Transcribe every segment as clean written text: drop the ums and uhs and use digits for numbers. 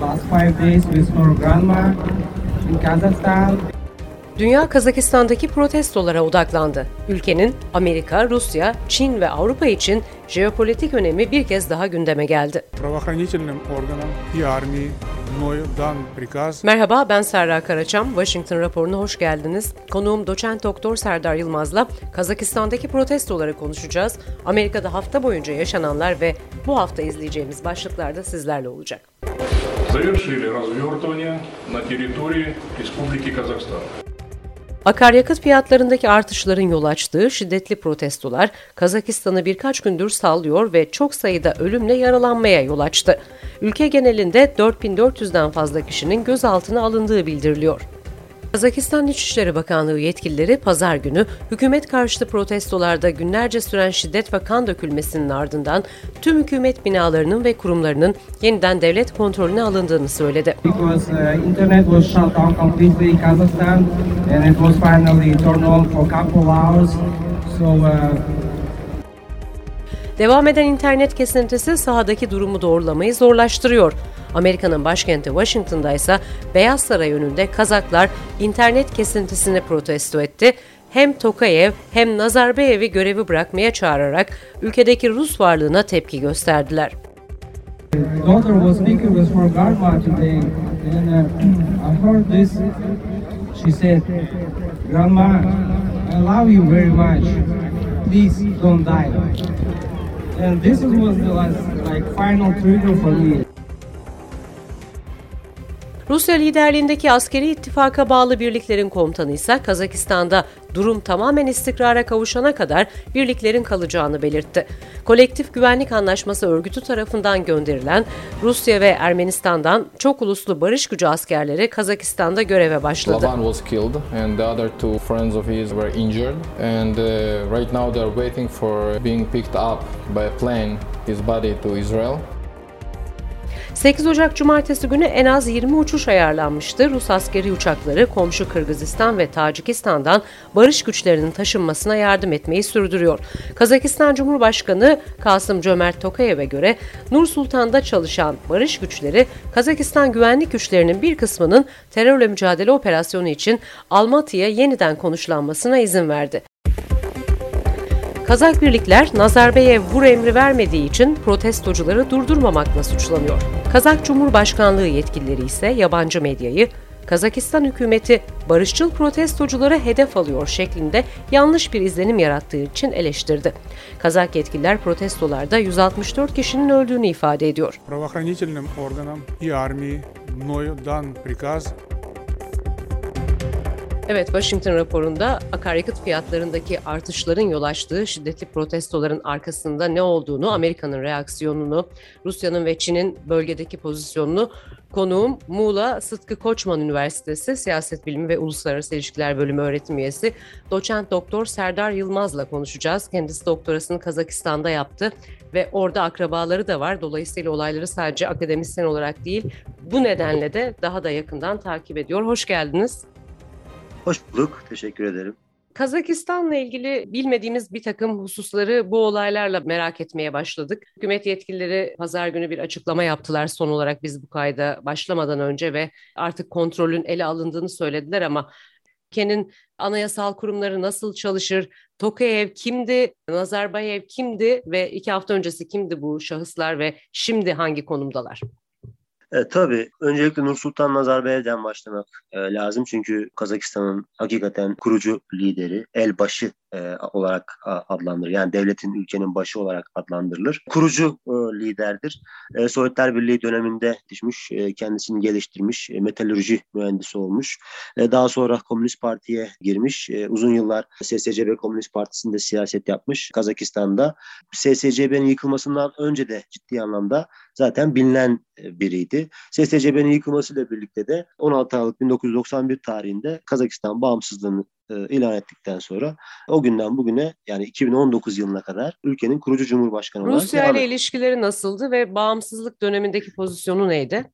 last 5 days with her grandma in Kazakhstan. Dünya Kazakistan'daki protestolara odaklandı. Ülkenin Amerika, Rusya, Çin ve Avrupa için jeopolitik önemi bir kez daha gündeme geldi. Merhaba, ben Serra Karaçam. Washington raporuna hoş geldiniz. Konuğum doçent doktor Serdar Yılmaz'la Kazakistan'daki protestoları konuşacağız. Amerika'da hafta boyunca yaşananlar ve bu hafta izleyeceğimiz başlıklar da sizlerle olacak. Akaryakıt fiyatlarındaki artışların yol açtığı şiddetli protestolar Kazakistan'ı birkaç gündür sallıyor ve çok sayıda ölümle yaralanmaya yol açtı. Ülke genelinde 4.400'den fazla kişinin gözaltına alındığı bildiriliyor. Kazakistan İçişleri Bakanlığı yetkilileri pazar günü hükümet karşıtı protestolarda günlerce süren şiddet ve kan dökülmesinin ardından tüm hükümet binalarının ve kurumlarının yeniden devlet kontrolüne alındığını söyledi. Devam eden internet kesintisi sahadaki durumu doğrulamayı zorlaştırıyor. Amerika'nın başkenti Washington'da ise Beyaz Saray önünde Kazaklar internet kesintisini protesto etti. Hem Tokayev hem Nazarbayev'i görevi bırakmaya çağırarak ülkedeki Rus varlığına tepki gösterdiler. Rusya liderliğindeki askeri ittifaka bağlı birliklerin komutanı ise Kazakistan'da durum tamamen istikrara kavuşana kadar birliklerin kalacağını belirtti. Kolektif Güvenlik Anlaşması örgütü tarafından gönderilen Rusya ve Ermenistan'dan çok uluslu barış gücü askerleri Kazakistan'da göreve başladı. Lavan 8 Ocak Cumartesi günü en az 20 uçuş ayarlanmıştı. Rus askeri uçakları komşu Kırgızistan ve Tacikistan'dan barış güçlerinin taşınmasına yardım etmeyi sürdürüyor. Kazakistan Cumhurbaşkanı Kasım Cömert Tokayev'e göre Nursultan'da çalışan barış güçleri, Kazakistan güvenlik güçlerinin bir kısmının terörle mücadele operasyonu için Almatı'ya yeniden konuşlanmasına izin verdi. Kazak birlikler Nazarbayev vur emri vermediği için protestocuları durdurmamakla suçlanıyor. Kazak Cumhurbaşkanlığı yetkilileri ise yabancı medyayı Kazakistan hükümeti barışçıl protestocuları hedef alıyor şeklinde yanlış bir izlenim yarattığı için eleştirdi. Kazak yetkililer protestolarda 164 kişinin öldüğünü ifade ediyor. Правоохранительным органам и армии мною дан приказ. Evet, Washington raporunda akaryakıt fiyatlarındaki artışların yol açtığı şiddetli protestoların arkasında ne olduğunu, Amerika'nın reaksiyonunu, Rusya'nın ve Çin'in bölgedeki pozisyonunu konuğum Muğla Sıtkı Koçman Üniversitesi Siyaset Bilimi ve Uluslararası İlişkiler Bölümü öğretim üyesi doçent doktor Serdar Yılmaz'la konuşacağız. Kendisi doktorasını Kazakistan'da yaptı ve orada akrabaları da var. Dolayısıyla olayları sadece akademisyen olarak değil, bu nedenle de daha da yakından takip ediyor. Hoş geldiniz. Hoş bulduk. Teşekkür ederim. Kazakistan'la ilgili bilmediğimiz bir takım hususları bu olaylarla merak etmeye başladık. Hükümet yetkilileri pazar günü bir açıklama yaptılar. Son olarak biz bu kayda başlamadan önce ve artık kontrolün ele alındığını söylediler ama ülkenin anayasal kurumları nasıl çalışır, Tokayev kimdi, Nazarbayev kimdi ve 2 hafta öncesi kimdi bu şahıslar ve şimdi hangi konumdalar? Tabii öncelikle Nursultan Nazarbayev'den başlamak lazım. Çünkü Kazakistan'ın hakikaten kurucu lideri, elbaşı olarak adlandırılır. Yani devletin, ülkenin başı olarak adlandırılır. Kurucu liderdir. Sovyetler Birliği döneminde yetişmiş, kendisini geliştirmiş, metalürji mühendisi olmuş. Daha sonra Komünist Parti'ye girmiş. Uzun yıllar SSCB Komünist Partisi'nde siyaset yapmış Kazakistan'da. SSCB'nin yıkılmasından önce de ciddi anlamda zaten bilinen biriydi. SSCB'nin yıkılmasıyla birlikte de 16 Aralık 1991 tarihinde Kazakistan bağımsızlığını ilan ettikten sonra o günden bugüne, yani 2019 yılına kadar ülkenin kurucu cumhurbaşkanı olan Rusya ile ilişkileri nasıldı ve bağımsızlık dönemindeki pozisyonu neydi?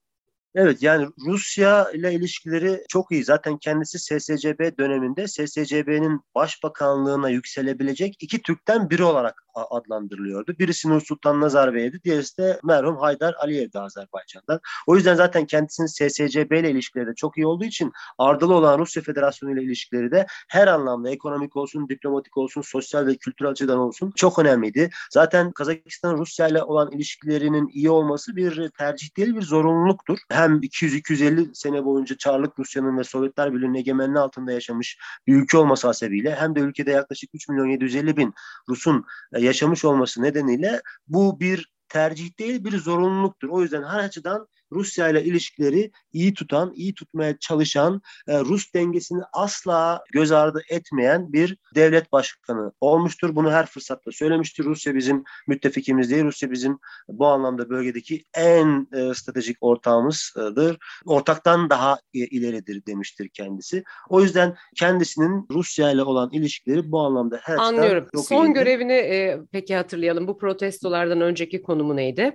Evet, yani Rusya ile ilişkileri çok iyi. Zaten kendisi SSCB döneminde SSCB'nin başbakanlığına yükselebilecek iki Türk'ten biri olarak adlandırılıyordu. Birisi Nursultan Nazarbayev'di, diğerisi de merhum Haydar Aliyev'di Azerbaycan'dan. O yüzden zaten kendisinin SSCB ile ilişkileri de çok iyi olduğu için ardılı olan Rusya Federasyonu ile ilişkileri de her anlamda, ekonomik olsun, diplomatik olsun, sosyal ve kültürel açıdan olsun, çok önemliydi. Zaten Kazakistan'ın Rusya ile olan ilişkilerinin iyi olması bir tercih değil, bir zorunluluktur. Hem 200-250 sene boyunca Çarlık Rusya'nın ve Sovyetler Birliği'nin egemenliği altında yaşamış bir ülke olması hasebiyle, hem de ülkede yaklaşık 3.750.000 Rus'un yaşamış olması nedeniyle bu bir tercih değil, bir zorunluluktur. O yüzden her açıdan Rusya ile ilişkileri iyi tutan, iyi tutmaya çalışan, Rus dengesini asla göz ardı etmeyen bir devlet başkanı olmuştur. Bunu her fırsatta söylemiştir. Rusya bizim müttefikimiz değil, Rusya bizim bu anlamda bölgedeki en stratejik ortağımızdır. Ortaktan daha ileridir demiştir kendisi. O yüzden kendisinin Rusya ile olan ilişkileri bu anlamda her açıdan anlıyorum. Son iyidir. Görevini peki hatırlayalım. Bu protestolardan önceki konumu neydi?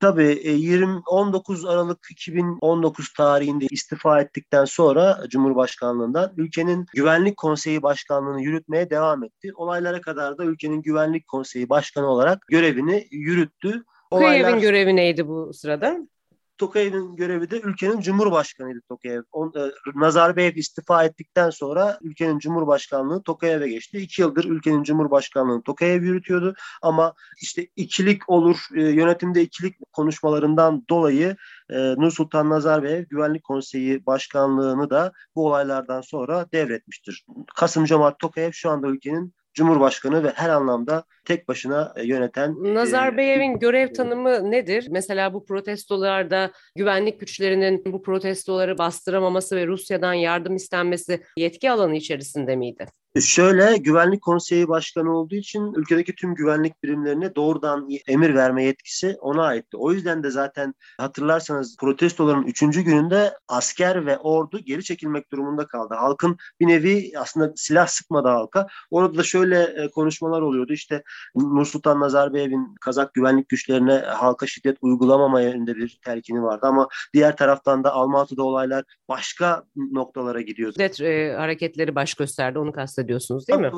Tabii 19 Aralık 2019 tarihinde istifa ettikten sonra Cumhurbaşkanlığından ülkenin Güvenlik Konseyi Başkanlığı'nı yürütmeye devam etti. Olaylara kadar da ülkenin Güvenlik Konseyi Başkanı olarak görevini yürüttü. Tokayev'in görevi neydi bu sırada? Tokayev'in görevi de ülkenin Cumhurbaşkanıydı Tokayev. Nazarbayev istifa ettikten sonra ülkenin Cumhurbaşkanlığı Tokayev'e geçti. 2 yıldır ülkenin Cumhurbaşkanlığını Tokayev yürütüyordu. Ama işte ikilik olur, yönetimde ikilik konuşmalarından dolayı Nursultan Nazarbayev Güvenlik Konseyi Başkanlığını da bu olaylardan sonra devretmiştir. Kasım Cömert Tokayev şu anda ülkenin Cumhurbaşkanı ve her anlamda tek başına yöneten... Nazarbayev'in görev tanımı nedir? Mesela bu protestolarda güvenlik güçlerinin bu protestoları bastıramaması ve Rusya'dan yardım istenmesi yetki alanı içerisinde miydi? Şöyle, Güvenlik Konseyi Başkanı olduğu için ülkedeki tüm güvenlik birimlerine doğrudan emir verme yetkisi ona aitti. O yüzden de zaten hatırlarsanız protestoların 3. gününde asker ve ordu geri çekilmek durumunda kaldı. Halkın bir nevi aslında silah sıkmadı halka. Orada da şöyle konuşmalar oluyordu. İşte Nursultan Nazarbayev'in Kazak güvenlik güçlerine halka şiddet uygulamama yönünde bir telkini vardı. Ama diğer taraftan da Almatı'da olaylar başka noktalara gidiyordu. Şiddet hareketleri baş gösterdi, onu kastediyorum diyorsunuz değil mi?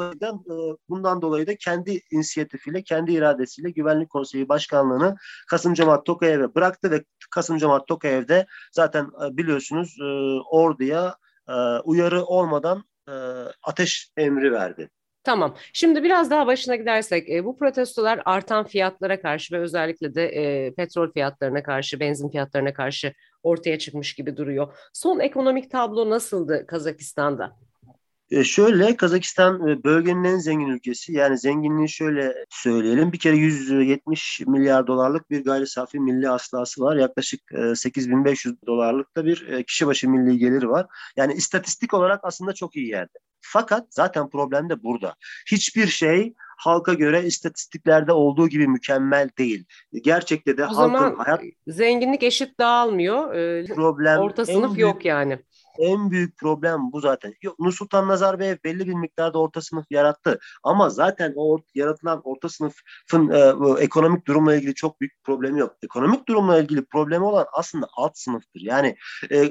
Bundan dolayı da kendi inisiyatifiyle, kendi iradesiyle Güvenlik Konseyi Başkanlığı'nı Kasım Cömert Tokayev'e bıraktı ve Kasım Cömert Tokayev de zaten biliyorsunuz orduya uyarı olmadan ateş emri verdi. Tamam. Şimdi biraz daha başına gidersek bu protestolar artan fiyatlara karşı ve özellikle de petrol fiyatlarına karşı, benzin fiyatlarına karşı ortaya çıkmış gibi duruyor. Son ekonomik tablo nasıldı Kazakistan'da? Şöyle, Kazakistan bölgenin en zengin ülkesi. Yani zenginliği şöyle söyleyelim. Bir kere 170 milyar dolarlık bir gayri safi milli hasılası var. Yaklaşık 8.500 dolarlık da bir kişi başı milli geliri var. Yani istatistik olarak aslında çok iyi yerde. Fakat zaten problem de burada. Hiçbir şey halka göre istatistiklerde olduğu gibi mükemmel değil. Gerçekte de o halkın zaman hayat... zenginlik eşit dağılmıyor. Problem, orta sınıf yok yani. En büyük problem bu zaten. Nursultan Nazarbayev belli bir miktarda orta sınıf yarattı. Ama zaten o yaratılan orta sınıfın ekonomik durumla ilgili çok büyük problemi yok. Ekonomik durumla ilgili problemi olan aslında alt sınıftır. Yani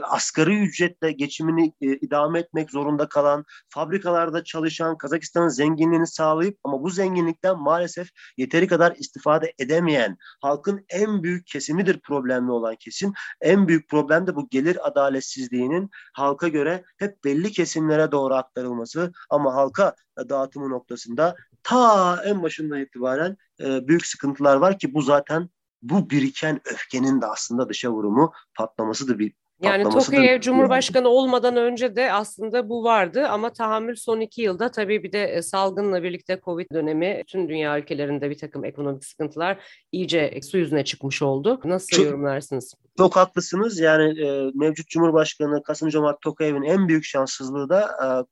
asgari ücretle geçimini idame etmek zorunda kalan, fabrikalarda çalışan, Kazakistan'ın zenginliğini sağlayıp ama bu zenginlikten maalesef yeteri kadar istifade edemeyen halkın en büyük kesimidir problemli olan kesim. En büyük problem de bu gelir adaletsizliğinin halka göre hep belli kesimlere doğru aktarılması ama halka dağıtımı noktasında ta en başından itibaren büyük sıkıntılar var ki bu zaten bu biriken öfkenin de aslında dışa vurumu patlamasıdır. Yani Tokayev Cumhurbaşkanı olmadan önce de aslında bu vardı ama tahammül son 2 yılda tabii bir de salgınla birlikte Covid dönemi tüm dünya ülkelerinde bir takım ekonomik sıkıntılar iyice su yüzüne çıkmış oldu. Nasıl yorumlarsınız? Çok haklısınız. Yani mevcut Cumhurbaşkanı Kasım Cömert Tokayev'in en büyük şanssızlığı da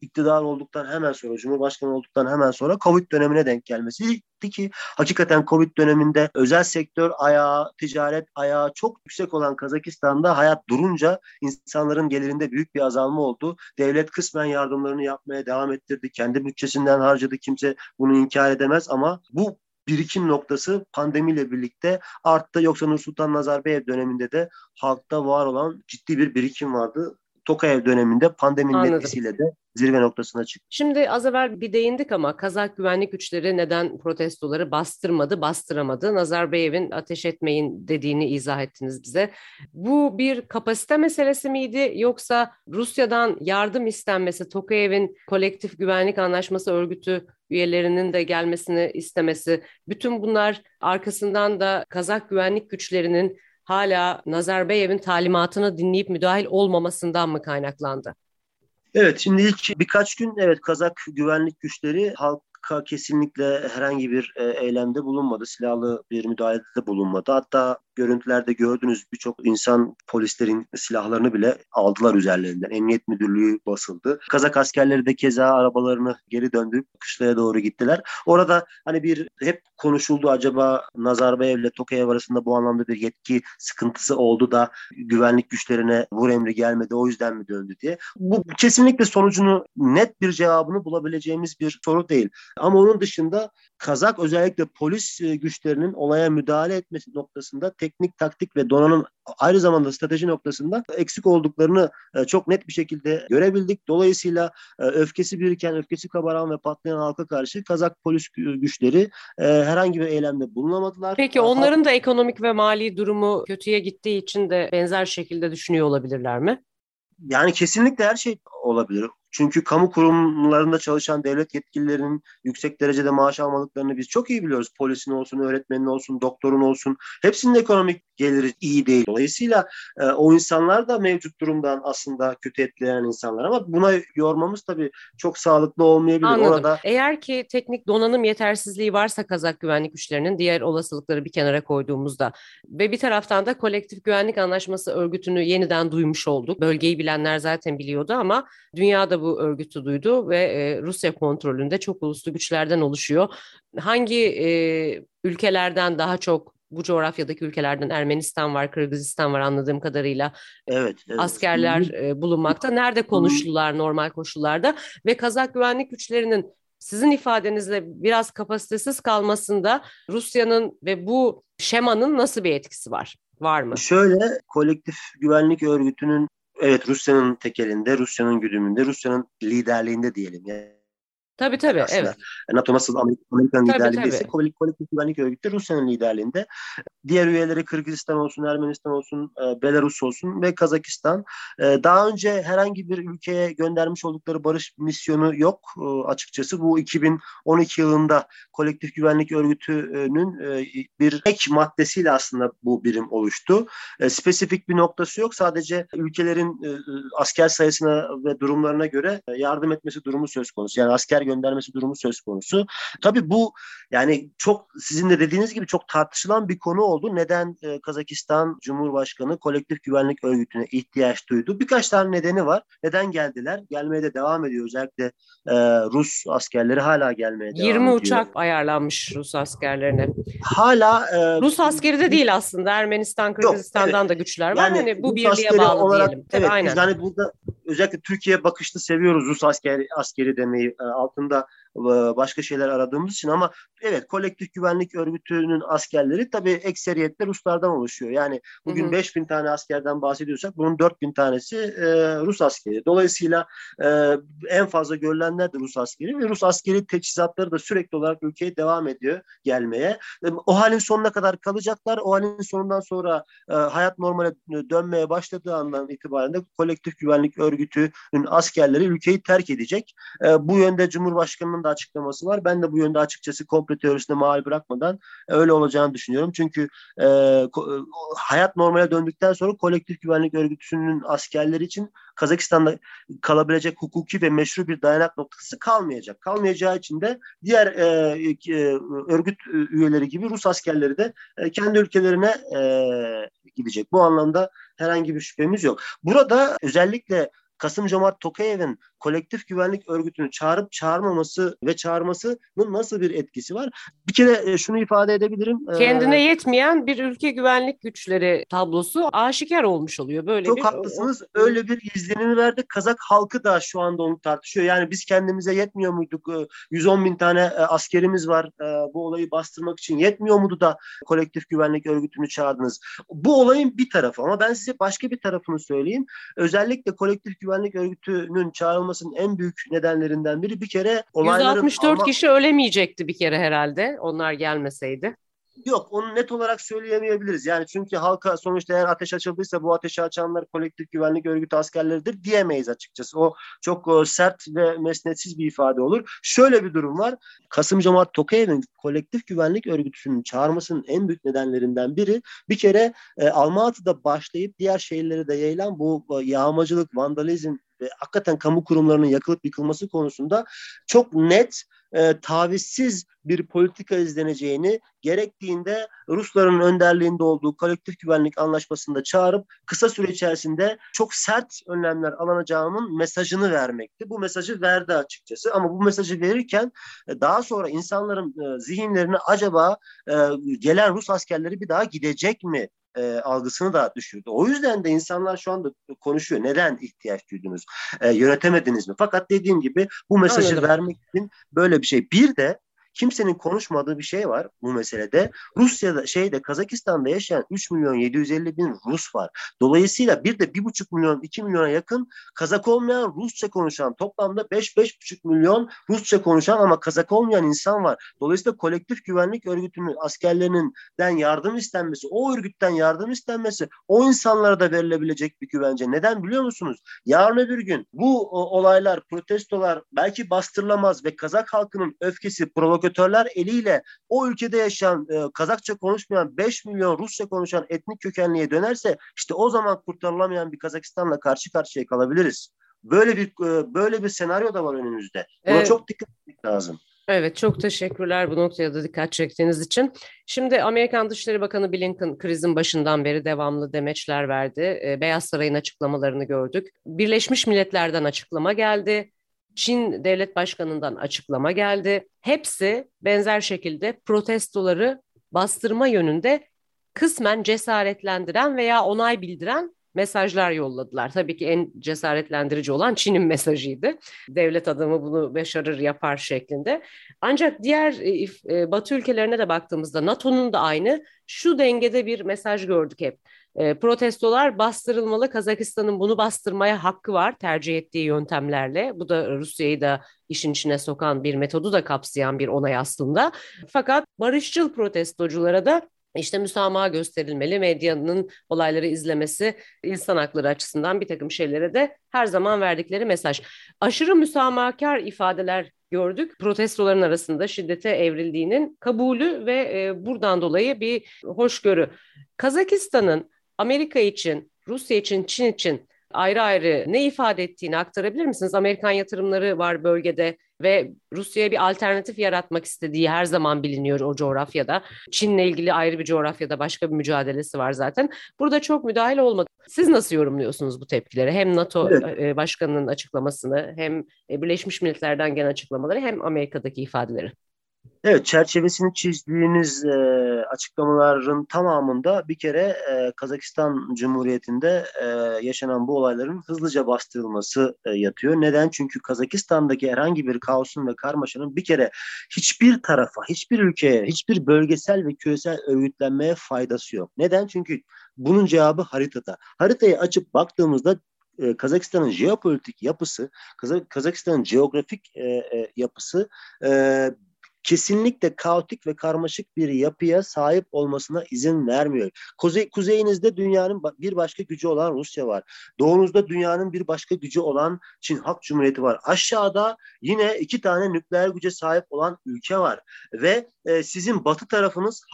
iktidar olduktan hemen sonra, Cumhurbaşkanı olduktan hemen sonra Covid dönemine denk gelmesi ki hakikaten Covid döneminde özel sektör ayağı, ticaret ayağı çok yüksek olan Kazakistan'da hayat durunca insanların gelirinde büyük bir azalma oldu. Devlet kısmen yardımlarını yapmaya devam ettirdi. Kendi bütçesinden harcadı. Kimse bunu inkar edemez ama bu birikim noktası pandemiyle birlikte arttı. Yoksa Nursultan Nazarbayev döneminde de halkta var olan ciddi bir birikim vardı. Tokayev döneminde pandeminin etkisiyle de zirve noktasına çıktı. Şimdi az evvel bir değindik ama Kazak güvenlik güçleri neden protestoları bastıramadı. Nazarbayev'in ateş etmeyin dediğini izah ettiniz bize. Bu bir kapasite meselesi miydi yoksa Rusya'dan yardım istenmesi, Tokayev'in kolektif güvenlik anlaşması örgütü üyelerinin de gelmesini istemesi, bütün bunlar arkasından da Kazak güvenlik güçlerinin hala Nazarbayev'in talimatını dinleyip müdahil olmamasından mı kaynaklandı? Evet, şimdi ilk birkaç gün Kazak güvenlik güçleri halka kesinlikle herhangi bir eylemde bulunmadı. Silahlı bir müdahalede bulunmadı. Hatta görüntülerde gördünüz, birçok insan polislerin silahlarını bile aldılar üzerlerinden. Emniyet müdürlüğü basıldı. Kazak askerleri de keza arabalarını geri döndürüp kışlaya doğru gittiler. Orada hani bir hep konuşuldu, acaba Nazarbayev ile Tokayev arasında bu anlamda bir yetki sıkıntısı oldu da güvenlik güçlerine vur emri gelmedi, o yüzden mi döndü diye. Bu kesinlikle sonucunu, net bir cevabını bulabileceğimiz bir soru değil. Ama onun dışında Kazak özellikle polis güçlerinin olaya müdahale etmesi noktasında teknik, taktik ve donanım, ayrı zamanda strateji noktasında eksik olduklarını çok net bir şekilde görebildik. Dolayısıyla öfkesi biriken, öfkesi kabaran ve patlayan halka karşı Kazak polis güçleri herhangi bir eylemde bulunamadılar. Peki onların da ekonomik ve mali durumu kötüye gittiği için de benzer şekilde düşünüyor olabilirler mi? Yani kesinlikle her şey olabilir. Çünkü kamu kurumlarında çalışan devlet yetkililerinin yüksek derecede maaş almadıklarını biz çok iyi biliyoruz. Polisin olsun, öğretmenin olsun, doktorun olsun, hepsinin ekonomik geliri iyi değil. Dolayısıyla o insanlar da mevcut durumdan aslında kötü etkileyen insanlar, ama buna yormamız tabii çok sağlıklı olmayabilir. Anladım. Orada... Eğer ki teknik donanım yetersizliği varsa Kazak güvenlik güçlerinin, diğer olasılıkları bir kenara koyduğumuzda ve bir taraftan da kolektif güvenlik anlaşması örgütünü yeniden duymuş olduk. Bölgeyi bilenler zaten biliyordu ama dünyada bu örgütü duydu ve Rusya kontrolünde çok uluslu güçlerden oluşuyor. Hangi ülkelerden daha çok, bu coğrafyadaki ülkelerden Ermenistan var, Kırgızistan var anladığım kadarıyla. Evet. Askerler bulunmakta. Nerede konuştular normal koşullarda? Ve Kazak güvenlik güçlerinin sizin ifadenizle biraz kapasitesiz kalmasında Rusya'nın ve bu şemanın nasıl bir etkisi var? Var mı? Şöyle, kolektif güvenlik örgütünün Rusya'nın tekelinde, Rusya'nın güdümünde, Rusya'nın liderliğinde diyelim. Yani tabii aslında. Evet. NATO nasıl Amerika'nın liderliğindeyse kolektif güvenlik örgütü Rusya'nın liderliğinde. Diğer üyeleri Kırgızistan olsun, Ermenistan olsun, Belarus olsun ve Kazakistan. Daha önce herhangi bir ülkeye göndermiş oldukları barış misyonu yok açıkçası. Bu 2012 yılında kolektif güvenlik örgütünün bir ek maddesiyle aslında bu birim oluştu. Spesifik bir noktası yok. Sadece ülkelerin asker sayısına ve durumlarına göre yardım etmesi durumu söz konusu. Yani asker göndermesi durumu söz konusu. Tabii bu, yani çok, sizin de dediğiniz gibi çok tartışılan bir konu oldu. Neden Kazakistan Cumhurbaşkanı kolektif güvenlik örgütüne ihtiyaç duydu? Birkaç tane nedeni var. Neden geldiler? Gelmeye de devam ediyor. Özellikle Rus askerleri hala gelmeye devam ediyor. 20 uçak ayarlanmış Rus askerlerine. Hala Rus askeri de değil aslında. Ermenistan, Kırgızistan'dan da güçler var. Yani bu birliğe bağlı olarak, diyelim. Evet, aynen. Yani burada özellikle Türkiye bakışlı seviyoruz Rus askeri demeyi, altında başka şeyler aradığımız için, ama kolektif güvenlik örgütünün askerleri tabii ekseriyetle Ruslardan oluşuyor. Yani bugün 5.000 tane askerden bahsediyorsak bunun 4.000 tanesi Rus askeri. Dolayısıyla en fazla görülenler de Rus askeri ve Rus askeri teçhizatları da sürekli olarak ülkeye devam ediyor gelmeye. O halin sonuna kadar kalacaklar. O halin sonundan sonra hayat normale dönmeye başladığı andan itibaren de kolektif güvenlik örgütünün askerleri ülkeyi terk edecek. Bu yönde Cumhurbaşkanı'nın da açıklaması var. Ben de bu yönde açıkçası komplo teorisine mahal bırakmadan öyle olacağını düşünüyorum. Çünkü hayat normale döndükten sonra kolektif güvenlik örgütünün askerleri için Kazakistan'da kalabilecek hukuki ve meşru bir dayanak noktası kalmayacak. Kalmayacağı için de diğer örgüt üyeleri gibi Rus askerleri de kendi ülkelerine gidecek. Bu anlamda herhangi bir şüphemiz yok. Burada özellikle Kasım Cömert Tokayev'in kolektif güvenlik örgütünü çağırıp çağırmaması ve çağırmasının nasıl bir etkisi var? Bir kere şunu ifade edebilirim. Kendine yetmeyen bir ülke güvenlik güçleri tablosu aşikar olmuş oluyor. Böyle çok haklısınız. Öyle bir izlenimi verdi. Kazak halkı da şu anda onu tartışıyor. Yani biz kendimize yetmiyor muyduk? 110 bin tane askerimiz var. Bu olayı bastırmak için yetmiyor muydu da kolektif güvenlik örgütünü çağırdınız? Bu olayın bir tarafı, ama ben size başka bir tarafını söyleyeyim. Özellikle kolektif güvenlik örgütünün çağrılmasının en büyük nedenlerinden biri, bir kere olayların... 164 kişi ölemeyecekti bir kere herhalde onlar gelmeseydi. Yok, onu net olarak söyleyemeyebiliriz. Yani çünkü halka sonuçta eğer ateş açıldıysa bu ateşi açanlar kolektif güvenlik örgütü askerleridir diyemeyiz açıkçası. O çok sert ve mesnetsiz bir ifade olur. Şöyle bir durum var. Kasım Cömert Tokayev'in kolektif güvenlik örgütünün çağırmasının en büyük nedenlerinden biri, bir kere Almatı'da başlayıp diğer şehirlere de yayılan bu yağmacılık, vandalizm ve hakikaten kamu kurumlarının yakılıp yıkılması konusunda çok net, tavizsiz bir politika izleneceğini, gerektiğinde Rusların önderliğinde olduğu kolektif güvenlik anlaşmasında çağırıp kısa süre içerisinde çok sert önlemler alınacağının mesajını vermekti. Bu mesajı verdi açıkçası, ama bu mesajı verirken daha sonra insanların zihinlerine acaba gelen Rus askerleri bir daha gidecek mi algısını da düşürdü. O yüzden de insanlar şu anda konuşuyor. Neden ihtiyaç duydunuz? Yönetemediniz mi? Fakat dediğim gibi bu mesajı vermek için böyle bir şey. Bir de kimsenin konuşmadığı bir şey var bu meselede. Rusya'da, Kazakistan'da yaşayan 3.750.000 Rus var. Dolayısıyla bir de 1,5 milyon, 2 milyona yakın Kazak olmayan, Rusça konuşan, toplamda 5-5,5 milyon Rusça konuşan ama Kazak olmayan insan var. Dolayısıyla kolektif güvenlik örgütünün askerlerinden yardım istenmesi, o örgütten yardım istenmesi o insanlara da verilebilecek bir güvence. Neden biliyor musunuz? Yarın öbür gün bu olaylar, protestolar belki bastırılamaz ve Kazak halkının öfkesi, provokatörler eliyle o ülkede yaşayan, Kazakça konuşmayan 5 milyon Rusça konuşan etnik kökenliye dönerse, işte o zaman kurtarılamayan bir Kazakistan'la karşı karşıya kalabiliriz. Böyle bir senaryo da var önümüzde. Buna çok dikkat etmek lazım. Evet, çok teşekkürler bu noktaya da dikkat çektiğiniz için. Şimdi Amerikan Dışişleri Bakanı Blinken krizin başından beri devamlı demeçler verdi. Beyaz Saray'ın açıklamalarını gördük. Birleşmiş Milletler'den açıklama geldi. Çin Devlet Başkanı'ndan açıklama geldi. Hepsi benzer şekilde protestoları bastırma yönünde kısmen cesaretlendiren veya onay bildiren mesajlar yolladılar. Tabii ki en cesaretlendirici olan Çin'in mesajıydı. Devlet adamı bunu başarır, yapar şeklinde. Ancak diğer Batı ülkelerine de baktığımızda NATO'nun da aynı şu dengede bir mesaj gördük hep. Protestolar bastırılmalı, Kazakistan'ın bunu bastırmaya hakkı var tercih ettiği yöntemlerle. Bu da Rusya'yı da işin içine sokan bir metodu da kapsayan bir onay aslında. Fakat barışçıl protestoculara da İşte müsamaha gösterilmeli, medyanın olayları izlemesi, insan hakları açısından bir takım şeylere de her zaman verdikleri mesaj. Aşırı müsamahakar ifadeler gördük. Protestoların arasında şiddete evrildiğinin kabulü ve buradan dolayı bir hoşgörü. Kazakistan'ın Amerika için, Rusya için, Çin için ayrı ayrı ne ifade ettiğini aktarabilir misiniz? Amerikan yatırımları var bölgede ve Rusya'ya bir alternatif yaratmak istediği her zaman biliniyor o coğrafyada. Çin'le ilgili ayrı bir coğrafyada başka bir mücadelesi var zaten. Burada çok müdahil olmadı. Siz nasıl yorumluyorsunuz bu tepkileri? Hem NATO başkanının açıklamasını, hem Birleşmiş Milletler'den gelen açıklamaları, hem Amerika'daki ifadeleri. Evet, çerçevesini çizdiğiniz açıklamaların tamamında bir kere Kazakistan Cumhuriyeti'nde yaşanan bu olayların hızlıca bastırılması yatıyor. Neden? Çünkü Kazakistan'daki herhangi bir kaosun ve karmaşanın bir kere hiçbir tarafa, hiçbir ülkeye, hiçbir bölgesel ve küresel örgütlenmeye faydası yok. Neden? Çünkü bunun cevabı haritada. Haritayı açıp baktığımızda Kazakistan'ın jeopolitik yapısı, Kazakistan'ın coğrafik yapısı kesinlikle kaotik ve karmaşık bir yapıya sahip olmasına izin vermiyor. Kuzeyinizde dünyanın bir başka gücü olan Rusya var. Doğunuzda dünyanın bir başka gücü olan Çin Halk Cumhuriyeti var. Aşağıda yine 2 tane nükleer güce sahip olan ülke var. Ve sizin batı tarafınız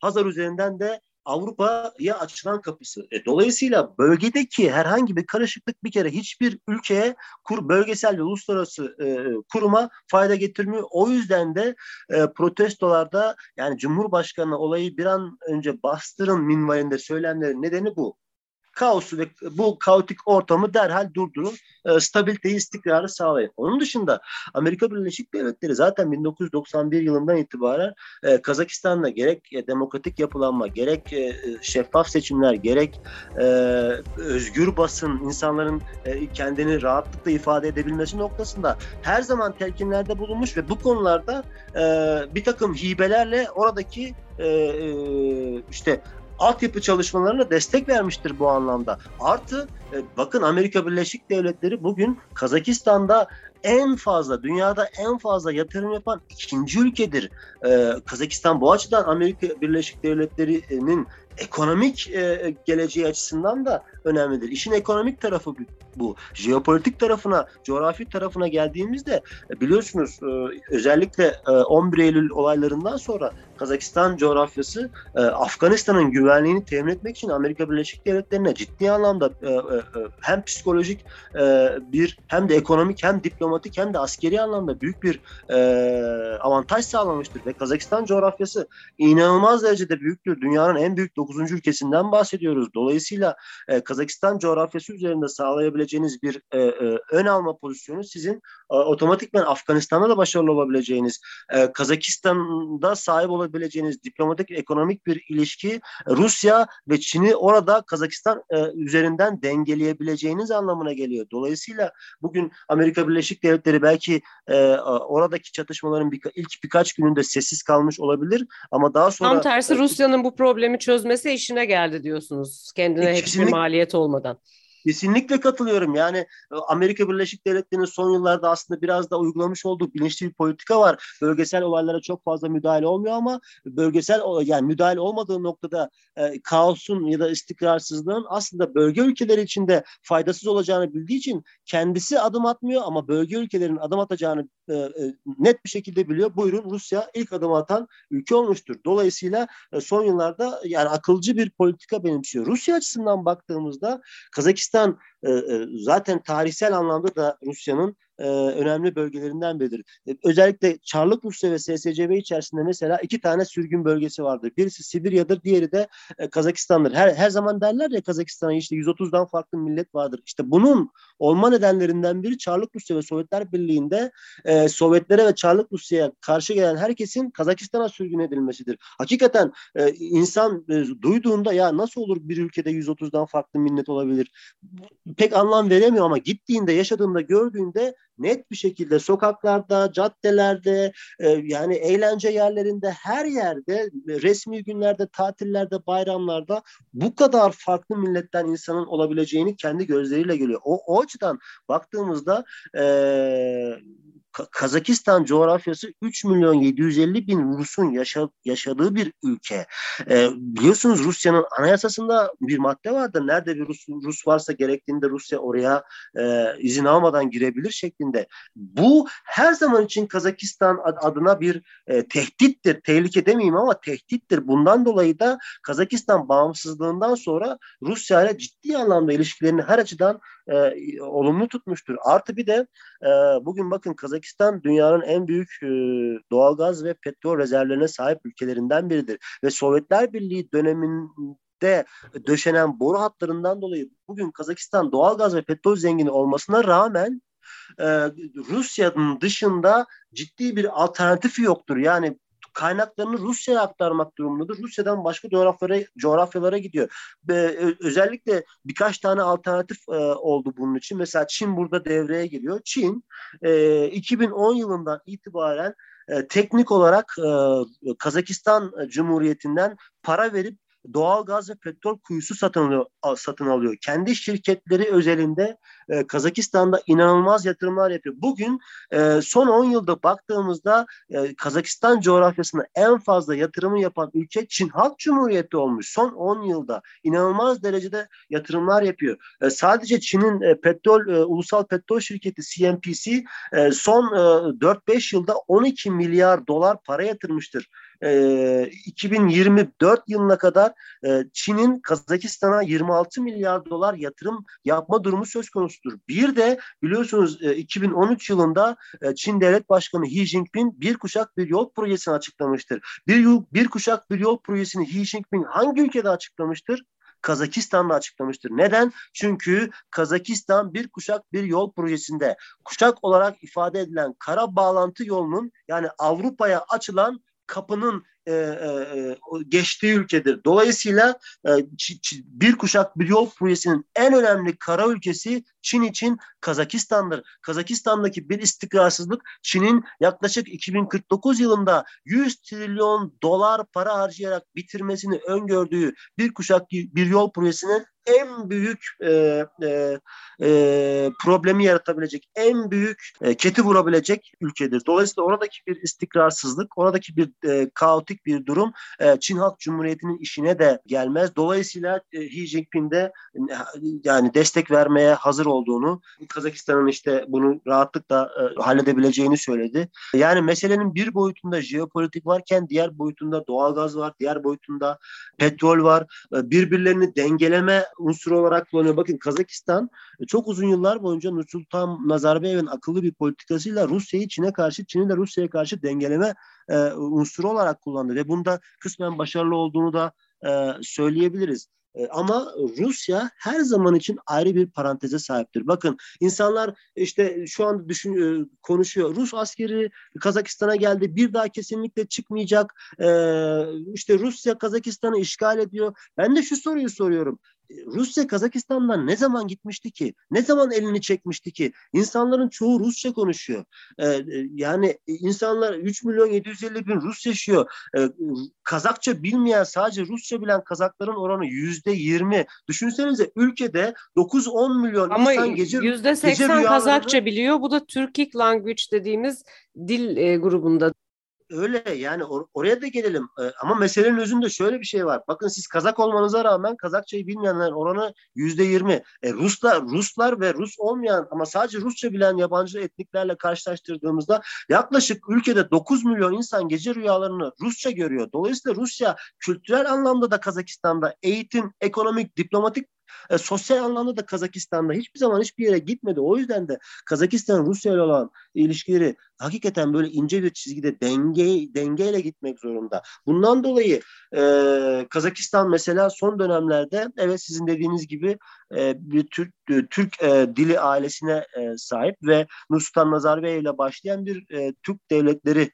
Hazar üzerinden de Avrupa'ya açılan kapısı. Dolayısıyla bölgedeki herhangi bir karışıklık bir kere hiçbir ülkeye, bölgesel ve uluslararası kuruma fayda getirmiyor. O yüzden de protestolarda, yani Cumhurbaşkanı olayı bir an önce bastırın minvalinde söylemlerin nedeni bu. kaosu ve bu kaotik ortamı derhal durdurun, stabiliteyi, istikrarı sağlayın. Onun dışında Amerika Birleşik Devletleri zaten 1991 yılından itibaren Kazakistan'la gerek demokratik yapılanma, gerek şeffaf seçimler, gerek özgür basın, insanların kendini rahatlıkla ifade edebilmesi noktasında her zaman telkinlerde bulunmuş ve bu konularda bir takım hibelerle oradaki işte altyapı çalışmalarına destek vermiştir bu anlamda. Artı bakın Amerika Birleşik Devletleri bugün Kazakistan'da en fazla, dünyada en fazla yatırım yapan ikinci ülkedir. Kazakistan bu açıdan Amerika Birleşik Devletleri'nin ekonomik geleceği açısından da önemlidir. İşin ekonomik tarafı bu. Jeopolitik tarafına, coğrafi tarafına geldiğimizde biliyorsunuz özellikle 11 Eylül olaylarından sonra Kazakistan coğrafyası Afganistan'ın güvenliğini temin etmek için Amerika Birleşik Devletleri'ne ciddi anlamda hem psikolojik hem de ekonomik, hem diplomatik, hem de askeri anlamda büyük bir avantaj sağlamıştır. Ve Kazakistan coğrafyası inanılmaz derecede büyüktür. Dünyanın en büyük 9. ülkesinden bahsediyoruz. Dolayısıyla Kazakistan coğrafyası üzerinde sağlayabileceğiniz bir ön alma pozisyonu sizin otomatikman Afganistan'da da başarılı olabileceğiniz, Kazakistan'da sahip olabileceğiniz diplomatik, ekonomik bir ilişki, Rusya ve Çin'i orada Kazakistan üzerinden dengeleyebileceğiniz anlamına geliyor. Dolayısıyla bugün Amerika Birleşik Devletleri belki oradaki çatışmaların ilk birkaç gününde sessiz kalmış olabilir ama daha sonra... Tam tersi Rusya'nın bu problemi çözmesi işine geldi diyorsunuz. Kendine hiçbir maliyet olmadan. Kesinlikle katılıyorum. Yani Amerika Birleşik Devletleri'nin son yıllarda aslında biraz da uygulamış olduğu bilinçli bir politika var. Bölgesel olaylara çok fazla müdahale olmuyor ama bölgesel, yani müdahale olmadığı noktada kaosun ya da istikrarsızlığın aslında bölge ülkeleri içinde faydasız olacağını bildiği için kendisi adım atmıyor ama bölge ülkelerinin adım atacağını net bir şekilde biliyor. Buyurun, Rusya ilk adım atan ülke olmuştur. Dolayısıyla son yıllarda yani akılcı bir politika benimsiyor. Rusya açısından baktığımızda Kazakistan zaten tarihsel anlamda da Rusya'nın önemli bölgelerinden biridir. Özellikle Çarlık Rusya ve SSCB içerisinde mesela 2 tane sürgün bölgesi vardır. Birisi Sibirya'dır, diğeri de Kazakistan'dır. Her zaman derler ya Kazakistan'a işte 130'dan farklı millet vardır. İşte bunun olma nedenlerinden biri Çarlık Rusya ve Sovyetler Birliği'nde Sovyetlere ve Çarlık Rusya'ya karşı gelen herkesin Kazakistan'a sürgün edilmesidir. Hakikaten insan duyduğunda ya nasıl olur bir ülkede 130'dan farklı millet olabilir? Pek anlam veremiyor ama gittiğinde, yaşadığında, gördüğünde net bir şekilde sokaklarda, caddelerde, yani eğlence yerlerinde, her yerde, resmi günlerde, tatillerde, bayramlarda bu kadar farklı milletten insanın olabileceğini kendi gözleriyle görüyor. O açıdan baktığımızda Kazakistan coğrafyası 3.750.000 Rus'un yaşadığı bir ülke. Biliyorsunuz Rusya'nın anayasasında bir madde vardır. Nerede bir Rus varsa gerektiğinde Rusya oraya izin almadan girebilir şeklinde. Bu her zaman için Kazakistan adına bir tehdittir. Tehlike demeyeyim ama tehdittir. Bundan dolayı da Kazakistan bağımsızlığından sonra Rusya ile ciddi anlamda ilişkilerini her açıdan olumlu tutmuştur. Artı bir de bugün bakın Kazakistan dünyanın en büyük doğalgaz ve petrol rezervlerine sahip ülkelerinden biridir. Ve Sovyetler Birliği döneminde döşenen boru hatlarından dolayı bugün Kazakistan doğalgaz ve petrol zengini olmasına rağmen Rusya'nın dışında ciddi bir alternatifi yoktur. Yani kaynaklarını Rusya'ya aktarmak durumundadır. Rusya'dan başka coğrafyalara gidiyor. Özellikle birkaç tane alternatif oldu bunun için. Mesela Çin burada devreye giriyor. Çin 2010 yılından itibaren teknik olarak Kazakistan Cumhuriyeti'nden para verip doğal gaz ve petrol kuyusu satın alıyor. Kendi şirketleri özelinde Kazakistan'da inanılmaz yatırımlar yapıyor. Bugün son 10 yılda baktığımızda Kazakistan coğrafyasına en fazla yatırımı yapan ülke Çin Halk Cumhuriyeti olmuş. Son 10 yılda inanılmaz derecede yatırımlar yapıyor. Sadece Çin'in ulusal petrol şirketi CNPC son 4-5 yılda 12 milyar dolar para yatırmıştır. 2024 yılına kadar Çin'in Kazakistan'a 26 milyar dolar yatırım yapma durumu söz konusudur. Bir de biliyorsunuz 2013 yılında Çin Devlet Başkanı Xi Jinping bir kuşak bir yol projesini açıklamıştır. Bir kuşak bir yol projesini Xi Jinping hangi ülkede açıklamıştır? Kazakistan'da açıklamıştır. Neden? Çünkü Kazakistan bir kuşak bir yol projesinde kuşak olarak ifade edilen kara bağlantı yolunun, yani Avrupa'ya açılan kapının geçtiği ülkedir. Dolayısıyla bir kuşak bir yol projesinin en önemli kara ülkesi Çin için Kazakistan'dır. Kazakistan'daki bir istikrarsızlık Çin'in yaklaşık 2049 yılında 100 trilyon dolar para harcayarak bitirmesini öngördüğü bir kuşak bir yol projesinin en büyük problemi yaratabilecek, en büyük keti vurabilecek ülkedir. Dolayısıyla oradaki bir istikrarsızlık, oradaki bir kaotik bir durum Çin Halk Cumhuriyeti'nin işine de gelmez. Dolayısıyla Xi Jinping de yani destek vermeye hazır olduğunu, Kazakistan'ın işte bunu rahatlıkla halledebileceğini söyledi. Yani meselenin bir boyutunda jeopolitik varken diğer boyutunda doğalgaz var, diğer boyutunda petrol var. Birbirlerini dengeleme unsuru olarak kullanıyor. Bakın Kazakistan çok uzun yıllar boyunca Nursultan Nazarbayev'in akıllı bir politikasıyla Rusya'yı Çin'e karşı, Çin'i de Rusya'ya karşı dengeleme unsuru olarak kullandı ve bunda kısmen başarılı olduğunu da söyleyebiliriz. Ama Rusya her zaman için ayrı bir paranteze sahiptir. Bakın insanlar işte şu anda konuşuyor. Rus askeri Kazakistan'a geldi. Bir daha kesinlikle çıkmayacak. İşte Rusya Kazakistan'ı işgal ediyor. Ben de şu soruyu soruyorum. Rusya Kazakistan'dan ne zaman gitmişti ki? Ne zaman elini çekmişti ki? İnsanların çoğu Rusça konuşuyor. Yani insanlar 3.750.000 Rus yaşıyor. Kazakça bilmeyen, sadece Rusça bilen Kazakların oranı %20. Düşünsenize ülkede 9-10 milyon ama insan gece rüyalarında. Ama %80 Kazakça biliyor. Bu da Turkic language dediğimiz dil grubunda. Öyle yani oraya da gelelim ama meselenin özünde şöyle bir şey var. Bakın siz Kazak olmanıza rağmen Kazakçayı bilmeyenlerin oranı %20. Ruslar ve Rus olmayan ama sadece Rusça bilen yabancı etniklerle karşılaştırdığımızda yaklaşık ülkede 9 milyon insan gece rüyalarını Rusça görüyor. Dolayısıyla Rusya kültürel anlamda da Kazakistan'da eğitim, ekonomik, diplomatik, sosyal anlamda da Kazakistan'da hiçbir zaman hiçbir yere gitmedi. O yüzden de Kazakistan Rusya ile olan ilişkileri hakikaten böyle ince bir çizgide dengeyle gitmek zorunda. Bundan dolayı Kazakistan mesela son dönemlerde evet sizin dediğiniz gibi bir Türk dili ailesine sahip ve Nursultan Nazarbayev ile başlayan bir Türk devletleri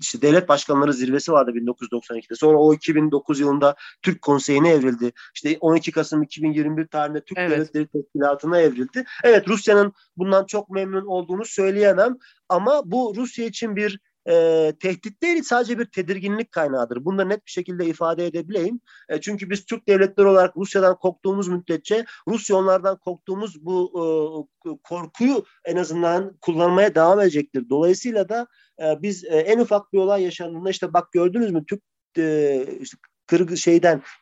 İşte devlet başkanları zirvesi vardı 1992'de. Sonra o 2009 yılında Türk Konseyi'ne evrildi. İşte 12 Kasım 2021 tarihinde Türk Devletleri Teşkilatı'na evrildi. Evet, Rusya'nın bundan çok memnun olduğunu söyleyemem ama bu Rusya için bir tehdit değil, sadece bir tedirginlik kaynağıdır. Bunu da net bir şekilde ifade edebileyim. Çünkü biz Türk devletleri olarak Rusya'dan korktuğumuz müddetçe Rusya onlardan korktuğumuz bu korkuyu en azından kullanmaya devam edecektir. Dolayısıyla da biz en ufak bir olay yaşandığında işte bak gördünüz mü Türk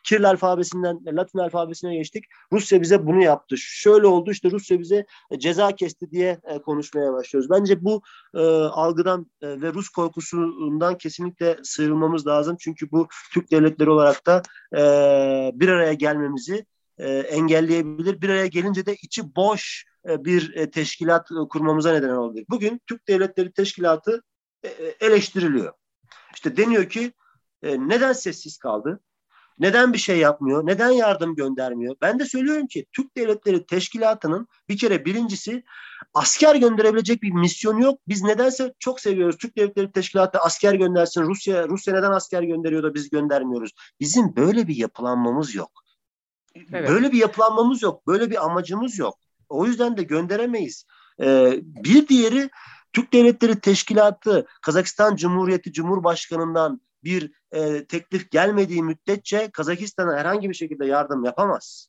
Kiril alfabesinden Latin alfabesine geçtik. Rusya bize bunu yaptı. Şöyle oldu işte Rusya bize ceza kesti diye konuşmaya başlıyoruz. Bence bu algıdan ve Rus korkusundan kesinlikle sıyrılmamız lazım. Çünkü bu Türk devletleri olarak da bir araya gelmemizi engelleyebilir. Bir araya gelince de içi boş bir teşkilat kurmamıza neden olabilir. Bugün Türk Devletleri Teşkilatı eleştiriliyor. İşte deniyor ki neden sessiz kaldı? Neden bir şey yapmıyor? Neden yardım göndermiyor? Ben de söylüyorum ki Türk Devletleri Teşkilatı'nın bir kere birincisi asker gönderebilecek bir misyonu yok. Biz nedense çok seviyoruz. Türk Devletleri Teşkilatı asker göndersin. Rusya neden asker gönderiyor da biz göndermiyoruz? Bizim böyle bir yapılanmamız yok. Evet. Böyle bir yapılanmamız yok. Böyle bir amacımız yok. O yüzden de gönderemeyiz. Bir diğeri Türk Devletleri Teşkilatı Kazakistan Cumhuriyeti Cumhurbaşkanı'ndan bir teklif gelmediği müddetçe Kazakistan'a herhangi bir şekilde yardım yapamaz.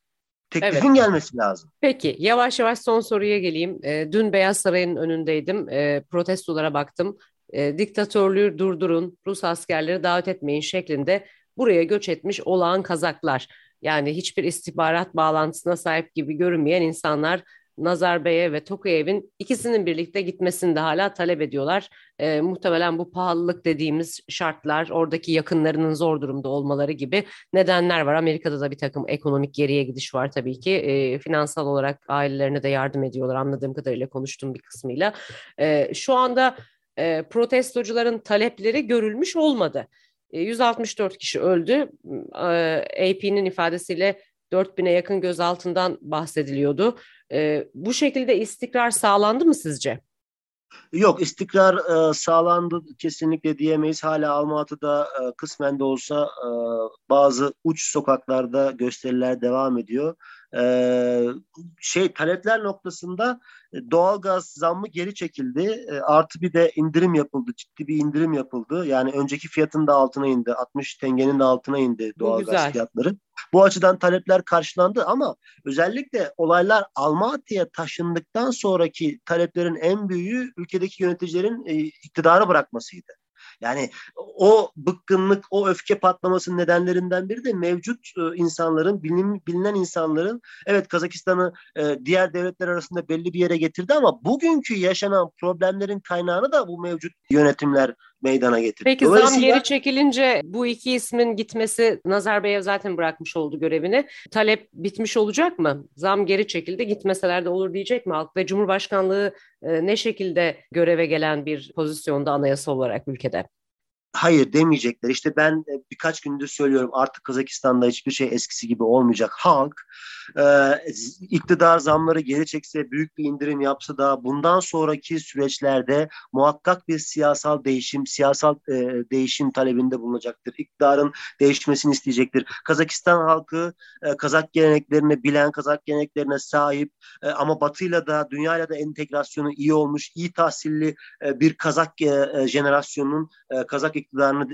Teklifin gelmesi lazım. Peki yavaş yavaş son soruya geleyim. Dün Beyaz Saray'ın önündeydim. Protestolara baktım. Diktatörlüğü durdurun, Rus askerleri davet etmeyin şeklinde buraya göç etmiş olağan Kazaklar. Yani hiçbir istihbarat bağlantısına sahip gibi görünmeyen insanlar Nazarbayev ve Tokayev'in ikisinin birlikte gitmesini de hala talep ediyorlar. Muhtemelen bu pahalılık dediğimiz şartlar, oradaki yakınlarının zor durumda olmaları gibi nedenler var. Amerika'da da bir takım ekonomik geriye gidiş var tabii ki. Finansal olarak ailelerine de yardım ediyorlar anladığım kadarıyla, konuştuğum bir kısmıyla. Şu anda protestocuların talepleri görülmüş olmadı. 164 kişi öldü. AP'nin ifadesiyle 4000'e yakın gözaltından bahsediliyordu. Bu şekilde istikrar sağlandı mı sizce? Yok, istikrar sağlandı kesinlikle diyemeyiz. Hala Almatı'da kısmen de olsa bazı uç sokaklarda gösteriler devam ediyor. Talepler noktasında doğalgaz zammı geri çekildi. Artı bir de indirim yapıldı. Ciddi bir indirim yapıldı. Yani önceki fiyatın da altına indi. 60 tengenin de altına indi doğalgaz fiyatları. Bu açıdan talepler karşılandı ama özellikle olaylar Almatya'ya taşındıktan sonraki taleplerin en büyüğü ülkedeki yöneticilerin iktidarı bırakmasıydı. Yani o bıkkınlık, o öfke patlamasının nedenlerinden biri de mevcut insanların, bilinen insanların, evet Kazakistan'ı diğer devletler arasında belli bir yere getirdi ama bugünkü yaşanan problemlerin kaynağını da bu mevcut yönetimler meydana getirdi. Peki zam geri çekilince bu iki ismin gitmesi, Nazarbayev zaten bırakmış oldu görevini. Talep bitmiş olacak mı? Zam geri çekildi, gitmeseler de olur diyecek mi halk ve Cumhurbaşkanlığı ne şekilde göreve gelen bir pozisyonda anayasa olarak ülkede? Hayır demeyecekler. İşte ben birkaç gündür söylüyorum, artık Kazakistan'da hiçbir şey eskisi gibi olmayacak. Halk iktidar zamları geri çekse, büyük bir indirim yapsa da bundan sonraki süreçlerde muhakkak bir siyasal değişim talebinde bulunacaktır. İktidarın değişmesini isteyecektir. Kazakistan halkı Kazak geleneklerini bilen, Kazak geleneklerine sahip ama Batı'yla da, dünyayla da entegrasyonu iyi olmuş, iyi tahsilli bir Kazak jenerasyonunun Kazak iktidarını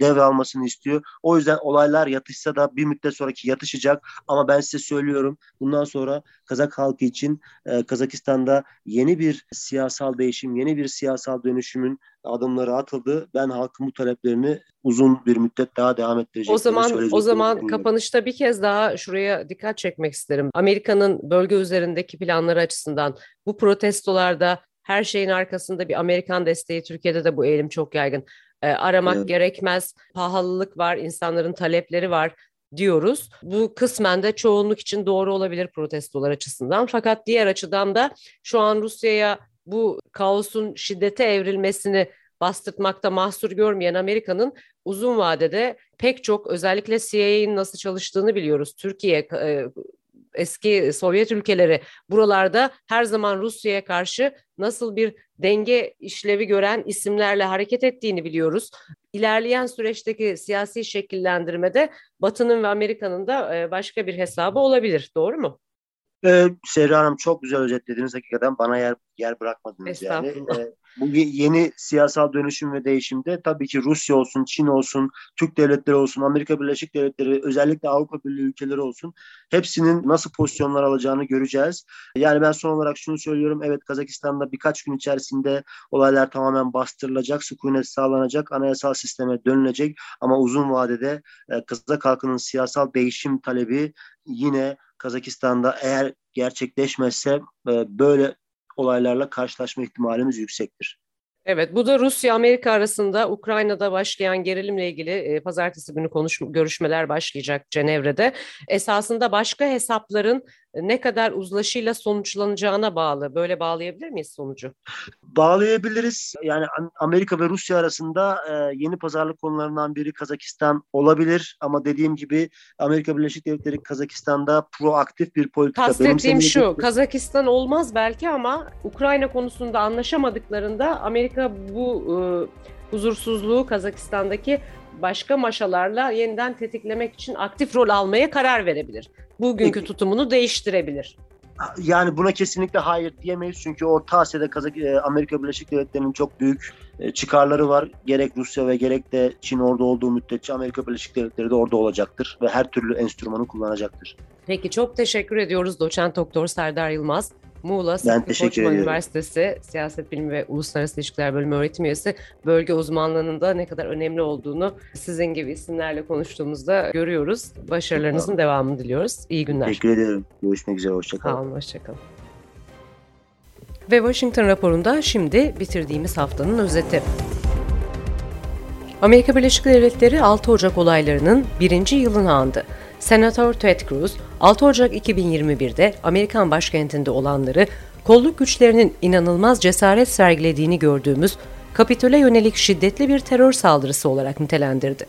devralmasını istiyor. O yüzden olaylar yatışsa da bir müddet sonraki yatışacak. Ama ben size söylüyorum, bundan sonra Kazak halkı için Kazakistan'da yeni bir siyasal değişim, yeni bir siyasal dönüşümün adımları atıldı. Ben halkın bu taleplerini uzun bir müddet daha devam ettireceklerini söyleyeceğim. O zaman kapanışta bir kez daha şuraya dikkat çekmek isterim. Amerika'nın bölge üzerindeki planları açısından bu protestolarda her şeyin arkasında bir Amerikan desteği, Türkiye'de de bu eğilim çok yaygın. Aramak gerekmez, pahalılık var, insanların talepleri var diyoruz. Bu kısmen de çoğunluk için doğru olabilir protestolar açısından. Fakat diğer açıdan da şu an Rusya'ya bu kaosun şiddete evrilmesini bastırtmakta mahsur görmeyen Amerika'nın uzun vadede pek çok, özellikle CIA'nin nasıl çalıştığını biliyoruz. Türkiye, eski Sovyet ülkeleri buralarda her zaman Rusya'ya karşı nasıl bir denge işlevi gören isimlerle hareket ettiğini biliyoruz. İlerleyen süreçteki siyasi şekillendirmede Batı'nın ve Amerika'nın da başka bir hesabı olabilir. Doğru mu? Serra Hanım, çok güzel özetlediniz. Hakikaten bana yer bırakmadınız yani. Bu yeni siyasal dönüşüm ve değişimde tabii ki Rusya olsun, Çin olsun, Türk devletleri olsun, Amerika Birleşik Devletleri, özellikle Avrupa Birliği ülkeleri olsun, hepsinin nasıl pozisyonlar alacağını göreceğiz. Yani ben son olarak şunu söylüyorum. Evet, Kazakistan'da birkaç gün içerisinde olaylar tamamen bastırılacak, sükunet sağlanacak, anayasal sisteme dönülecek ama uzun vadede Kazak halkının siyasal değişim talebi yine Kazakistan'da eğer gerçekleşmezse böyle olaylarla karşılaşma ihtimalimiz yüksektir. Evet, bu da Rusya-Amerika arasında Ukrayna'da başlayan gerilimle ilgili pazartesi günü görüşmeler başlayacak Cenevre'de. Esasında başka hesapların ne kadar uzlaşıyla sonuçlanacağına bağlı. Böyle bağlayabilir miyiz sonucu? Bağlayabiliriz. Yani Amerika ve Rusya arasında yeni pazarlık konularından biri Kazakistan olabilir. Ama dediğim gibi Amerika Birleşik Devletleri Kazakistan'da proaktif bir politika. Kastettiğim şu, Kazakistan olmaz belki ama Ukrayna konusunda anlaşamadıklarında Amerika bu huzursuzluğu Kazakistan'daki başka maşalarla yeniden tetiklemek için aktif rol almaya karar verebilir. Bugünkü tutumunu değiştirebilir. Yani buna kesinlikle hayır diyemeyiz çünkü Orta Asya'da Amerika Birleşik Devletleri'nin çok büyük çıkarları var. Gerek Rusya ve gerek de Çin orada olduğu müddetçe Amerika Birleşik Devletleri de orada olacaktır ve her türlü enstrümanı kullanacaktır. Peki, çok teşekkür ediyoruz Doçent Doktor Serdar Yılmaz, Muğla Sıtkı Koçman Üniversitesi Siyaset Bilimi ve Uluslararası İlişkiler Bölümü öğretim üyesi. Bölge uzmanlığının da ne kadar önemli olduğunu sizin gibi isimlerle konuştuğumuzda görüyoruz. Başarılarınızın devamını diliyoruz. İyi günler. Teşekkür ederim. Görüşmek üzere. Hoşçakalın. Sağ olun. Hoşçakalın. Ve Washington raporunda şimdi bitirdiğimiz haftanın özeti. Amerika Birleşik Devletleri 6 Ocak olaylarının 1. yılını andı. Senatör Ted Cruz, 6 Ocak 2021'de Amerikan başkentinde olanları, kolluk güçlerinin inanılmaz cesaret sergilediğini gördüğümüz Kapitol'e yönelik şiddetli bir terör saldırısı olarak nitelendirdi.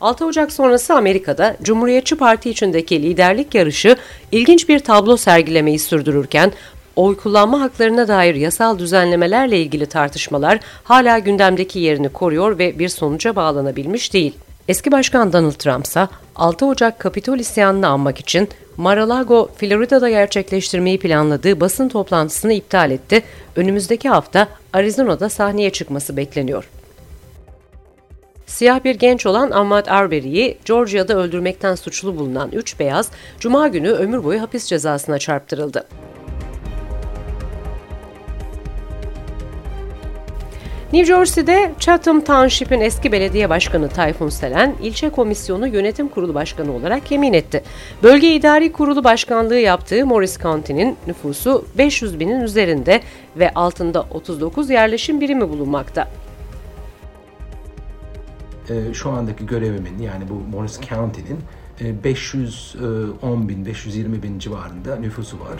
6 Ocak sonrası Amerika'da Cumhuriyetçi Parti içindeki liderlik yarışı ilginç bir tablo sergilemeyi sürdürürken, oy kullanma haklarına dair yasal düzenlemelerle ilgili tartışmalar hala gündemdeki yerini koruyor ve bir sonuca bağlanabilmiş değil. Eski başkan Donald Trump ise 6 Ocak Kapitol isyanını anmak için Mar-a-Lago, Florida'da gerçekleştirmeyi planladığı basın toplantısını iptal etti. Önümüzdeki hafta Arizona'da sahneye çıkması bekleniyor. Siyah bir genç olan Ahmaud Arbery'i Georgia'da öldürmekten suçlu bulunan 3 beyaz, Cuma günü ömür boyu hapis cezasına çarptırıldı. New Jersey'de Chatham Township'in eski belediye başkanı Tayfun Selen, ilçe komisyonu yönetim kurulu başkanı olarak yemin etti. Bölge İdari Kurulu Başkanlığı yaptığı Morris County'nin nüfusu 500 binin üzerinde ve altında 39 yerleşim birimi bulunmakta. Şu andaki görevimin, yani bu Morris County'nin 510 bin, 520 bin civarında nüfusu var.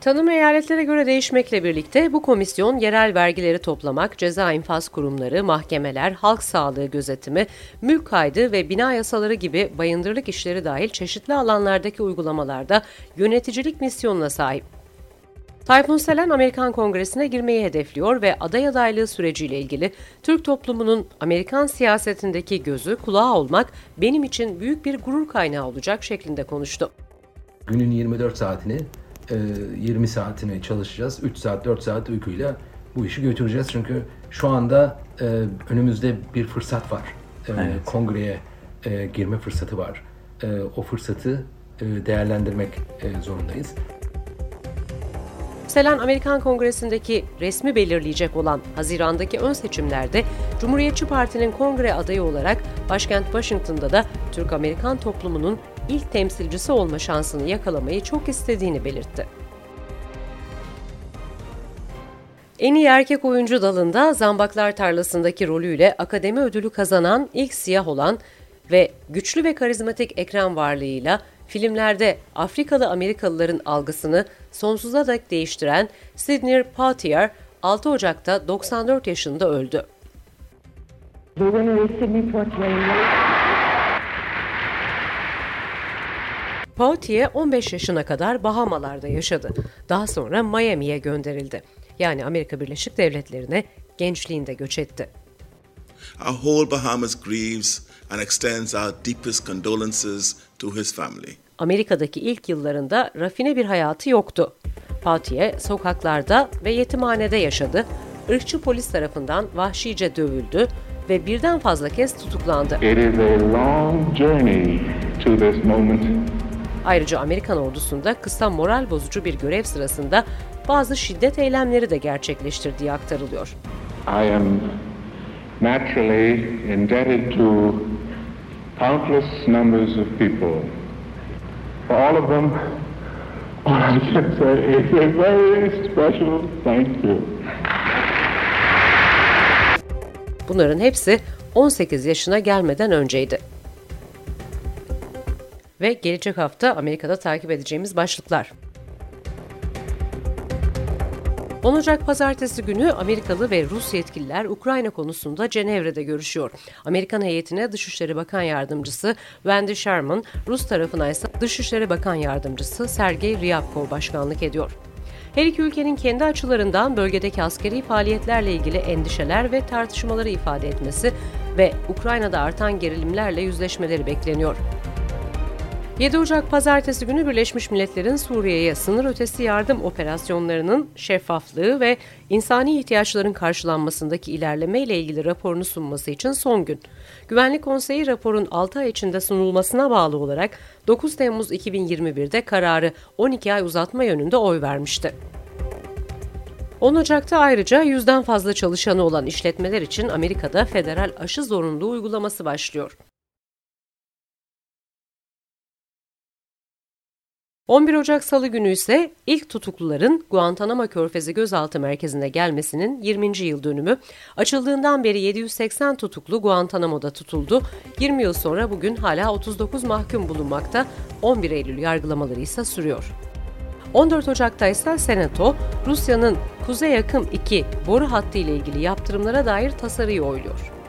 Tanım eyaletlere göre değişmekle birlikte bu komisyon yerel vergileri toplamak, ceza infaz kurumları, mahkemeler, halk sağlığı gözetimi, mülk kaydı ve bina yasaları gibi bayındırlık işleri dahil çeşitli alanlardaki uygulamalarda yöneticilik misyonuna sahip. Tayfun Selen, Amerikan Kongresi'ne girmeyi hedefliyor ve aday adaylığı süreciyle ilgili Türk toplumunun Amerikan siyasetindeki gözü, kulağı olmak benim için büyük bir gurur kaynağı olacak şeklinde konuştu. Günün 24 saatini, 20 saatini çalışacağız. 3 saat, 4 saat uykuyla bu işi götüreceğiz. Çünkü şu anda önümüzde bir fırsat var. Evet. Kongreye girme fırsatı var. O fırsatı değerlendirmek zorundayız. Selen, Amerikan Kongresi'ndeki resmi belirleyecek olan Haziran'daki ön seçimlerde Cumhuriyetçi Parti'nin kongre adayı olarak başkent Washington'da da Türk-Amerikan toplumunun ilk temsilcisi olma şansını yakalamayı çok istediğini belirtti. En iyi erkek oyuncu dalında Zambaklar Tarlası'ndaki rolüyle Akademi Ödülü kazanan ilk siyah olan ve güçlü ve karizmatik ekran varlığıyla filmlerde Afrikalı Amerikalıların algısını sonsuza dek değiştiren Sidney Poitier 6 Ocak'ta 94 yaşında öldü. Poitier 15 yaşına kadar Bahamalar'da yaşadı. Daha sonra Miami'ye gönderildi. Yani Amerika Birleşik Devletleri'ne gençliğinde göç etti. Our whole Bahamas grieves and extends our deepest condolences to his family. Amerika'daki ilk yıllarında rafine bir hayatı yoktu. Poitier sokaklarda ve yetimhanede yaşadı. Irkçı polis tarafından vahşice dövüldü ve birden fazla kez tutuklandı. It is a long journey to this moment. Ayrıca Amerikan ordusunda kısa moral bozucu bir görev sırasında bazı şiddet eylemleri de gerçekleştirdiği aktarılıyor. I am naturally indebted to countless numbers of people. For all of them, all I can say is a very special thank you. Bunların hepsi 18 yaşına gelmeden önceydi. Ve gelecek hafta Amerika'da takip edeceğimiz başlıklar. 10 Ocak Pazartesi günü Amerikalı ve Rus yetkililer Ukrayna konusunda Cenevre'de görüşüyor. Amerikan heyetine Dışişleri Bakan Yardımcısı Wendy Sherman, Rus tarafına ise Dışişleri Bakan Yardımcısı Sergey Ryabkov başkanlık ediyor. Her iki ülkenin kendi açılarından bölgedeki askeri faaliyetlerle ilgili endişeler ve tartışmaları ifade etmesi ve Ukrayna'da artan gerilimlerle yüzleşmeleri bekleniyor. 7 Ocak Pazartesi günü Birleşmiş Milletler'in Suriye'ye sınır ötesi yardım operasyonlarının şeffaflığı ve insani ihtiyaçların karşılanmasındaki ilerleme ile ilgili raporunu sunması için son gün. Güvenlik Konseyi raporun 6 ay içinde sunulmasına bağlı olarak 9 Temmuz 2021'de kararı 12 ay uzatma yönünde oy vermişti. 10 Ocak'ta ayrıca 100'den fazla çalışanı olan işletmeler için Amerika'da federal aşı zorunluluğu uygulaması başlıyor. 11 Ocak Salı günü ise ilk tutukluların Guantanamo Körfezi Gözaltı Merkezi'ne gelmesinin 20. yıl dönümü. Açıldığından beri 780 tutuklu Guantanamo'da tutuldu. 20 yıl sonra bugün hala 39 mahkum bulunmakta. 11 Eylül yargılamaları ise sürüyor. 14 Ocak'ta ise Senato, Rusya'nın Kuzey Akım 2 boru hattı ile ilgili yaptırımlara dair tasarıyı oyluyor.